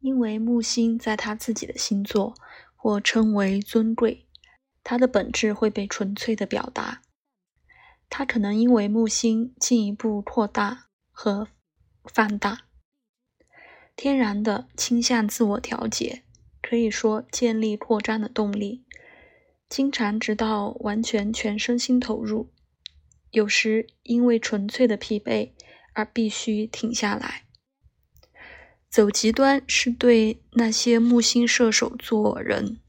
因为木星在他自己的星座，或称为尊贵，它的本质会被纯粹的表达。它可能因为木星进一步扩大和放大，天然的倾向自我调节，可以说建立扩张的动力，经常直到完全全身心投入，有时因为纯粹的疲惫而必须停下来。走极端是对那些木星射手座人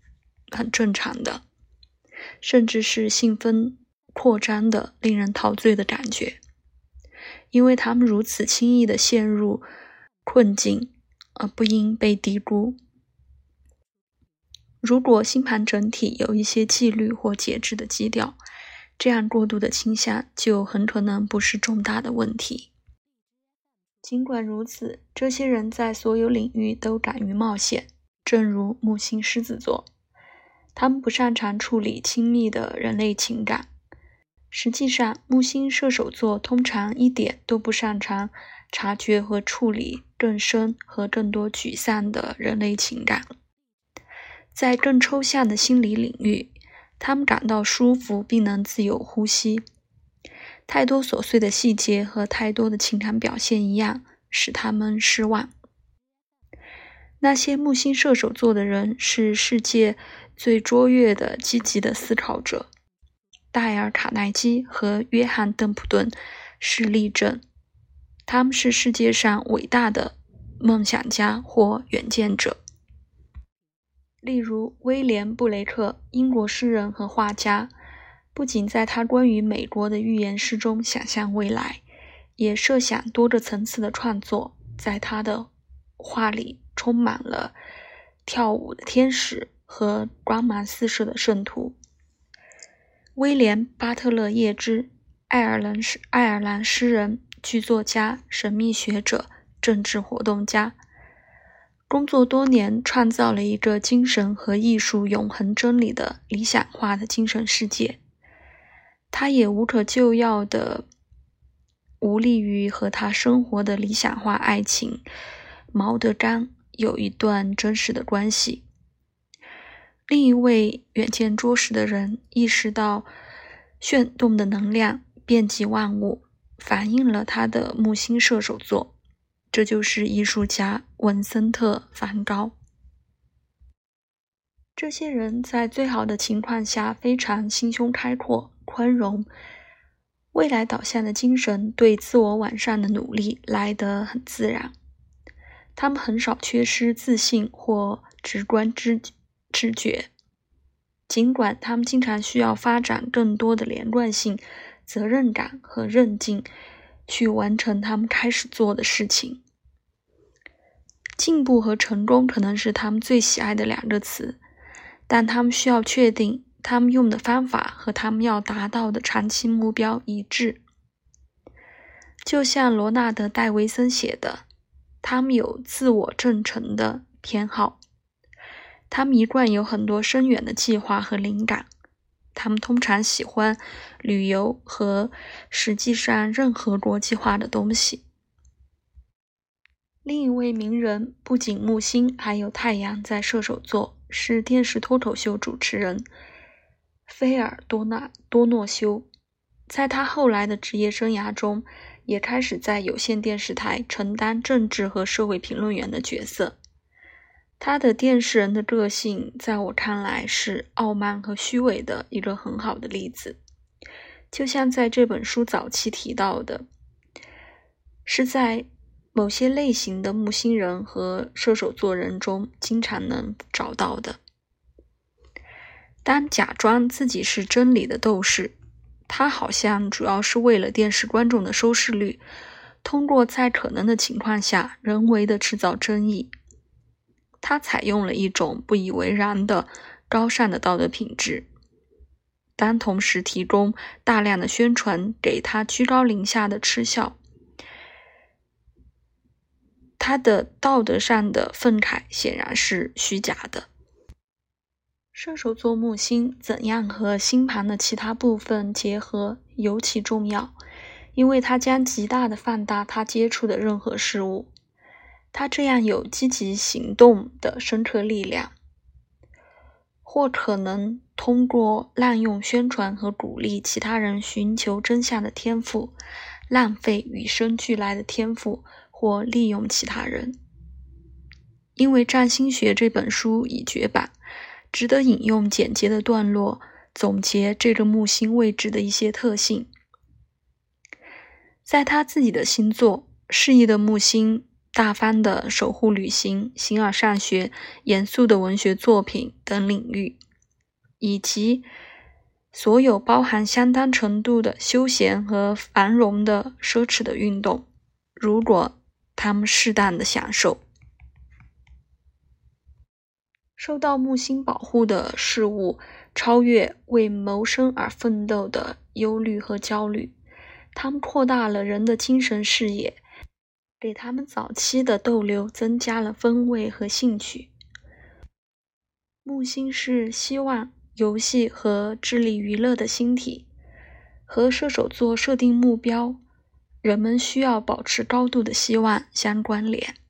很正常的，甚至是兴奋扩张的令人陶醉的感觉，因为他们如此轻易地陷入困境而不应被低估。如果星盘整体有一些纪律或节制的基调，这样过度的倾向就很可能不是重大的问题。尽管如此，这些人在所有领域都敢于冒险，正如木星狮子座。他们不擅长处理亲密的人类情感。实际上，木星射手座通常一点都不擅长察觉和处理更深和更多沮丧的人类情感。在更抽象的心理领域，他们感到舒服并能自由呼吸。太多琐碎的细节和太多的情感表现一样，使他们失望。那些木星射手座的人是世界最卓越的积极的思考者。戴尔·卡耐基和约翰·邓普顿是例证，他们是世界上伟大的梦想家或远见者。例如，威廉·布雷克，英国诗人和画家，不仅在他关于美国的预言诗中想象未来，也设想多个层次的创作。在他的画里充满了跳舞的天使和光芒四射的圣徒。威廉·巴特勒·叶芝，爱尔兰诗人、剧作家、神秘学者、政治活动家，工作多年，创造了一个精神和艺术永恒真理的理想化的精神世界。他也无可救药地无力于和他生活的理想化爱情毛德刚有一段真实的关系。另一位远见卓识的人意识到炫动的能量遍及万物，反映了他的木星射手座，这就是艺术家文森特·梵高。这些人在最好的情况下非常心胸开阔、宽容，未来导向的精神对自我完善的努力来得很自然。他们很少缺失自信或直观知觉，尽管他们经常需要发展更多的连贯性、责任感和韧劲去完成他们开始做的事情。进步和成功可能是他们最喜爱的两个词，但他们需要确定他们用的方法和他们要达到的长期目标一致。就像罗纳德·戴维森写的，他们有自我正诚的偏好，他们一贯有很多深远的计划和灵感，他们通常喜欢旅游和实际上任何国际化的东西。另一位名人，不仅木星还有太阳在射手座，是电视脱口秀主持人菲尔多诺修。在他后来的职业生涯中，也开始在有线电视台承担政治和社会评论员的角色。他的电视人的个性在我看来是傲慢和虚伪的一个很好的例子。就像在这本书早期提到的，是在某些类型的木星人和射手座人中经常能找到的。当假装自己是真理的斗士，他好像主要是为了电视观众的收视率，通过在可能的情况下人为的制造争议。他采用了一种不以为然的高尚的道德品质，但同时提供大量的宣传给他居高临下的嗤笑。他的道德上的愤慨显然是虚假的。射手座木星怎样和星盘的其他部分结合尤其重要，因为它将极大地放大他接触的任何事物。他这样有积极行动的声车力量，或可能通过滥用宣传和鼓励其他人寻求真相的天赋，浪费与生俱来的天赋，或利用其他人。因为《占星学》这本书已绝版，值得引用简洁的段落总结这个木星位置的一些特性。在他自己的星座，适宜的木星大方的守护旅行、形而上学、严肃的文学作品等领域，以及所有包含相当程度的休闲和繁荣的奢侈的运动，如果他们适当的享受。受到木星保护的事物，超越为谋生而奋斗的忧虑和焦虑，他们扩大了人的精神视野，给他们早期的逗留增加了风味和兴趣。木星是希望、游戏和智力娱乐的星体，和射手座设定目标，人们需要保持高度的希望相关联。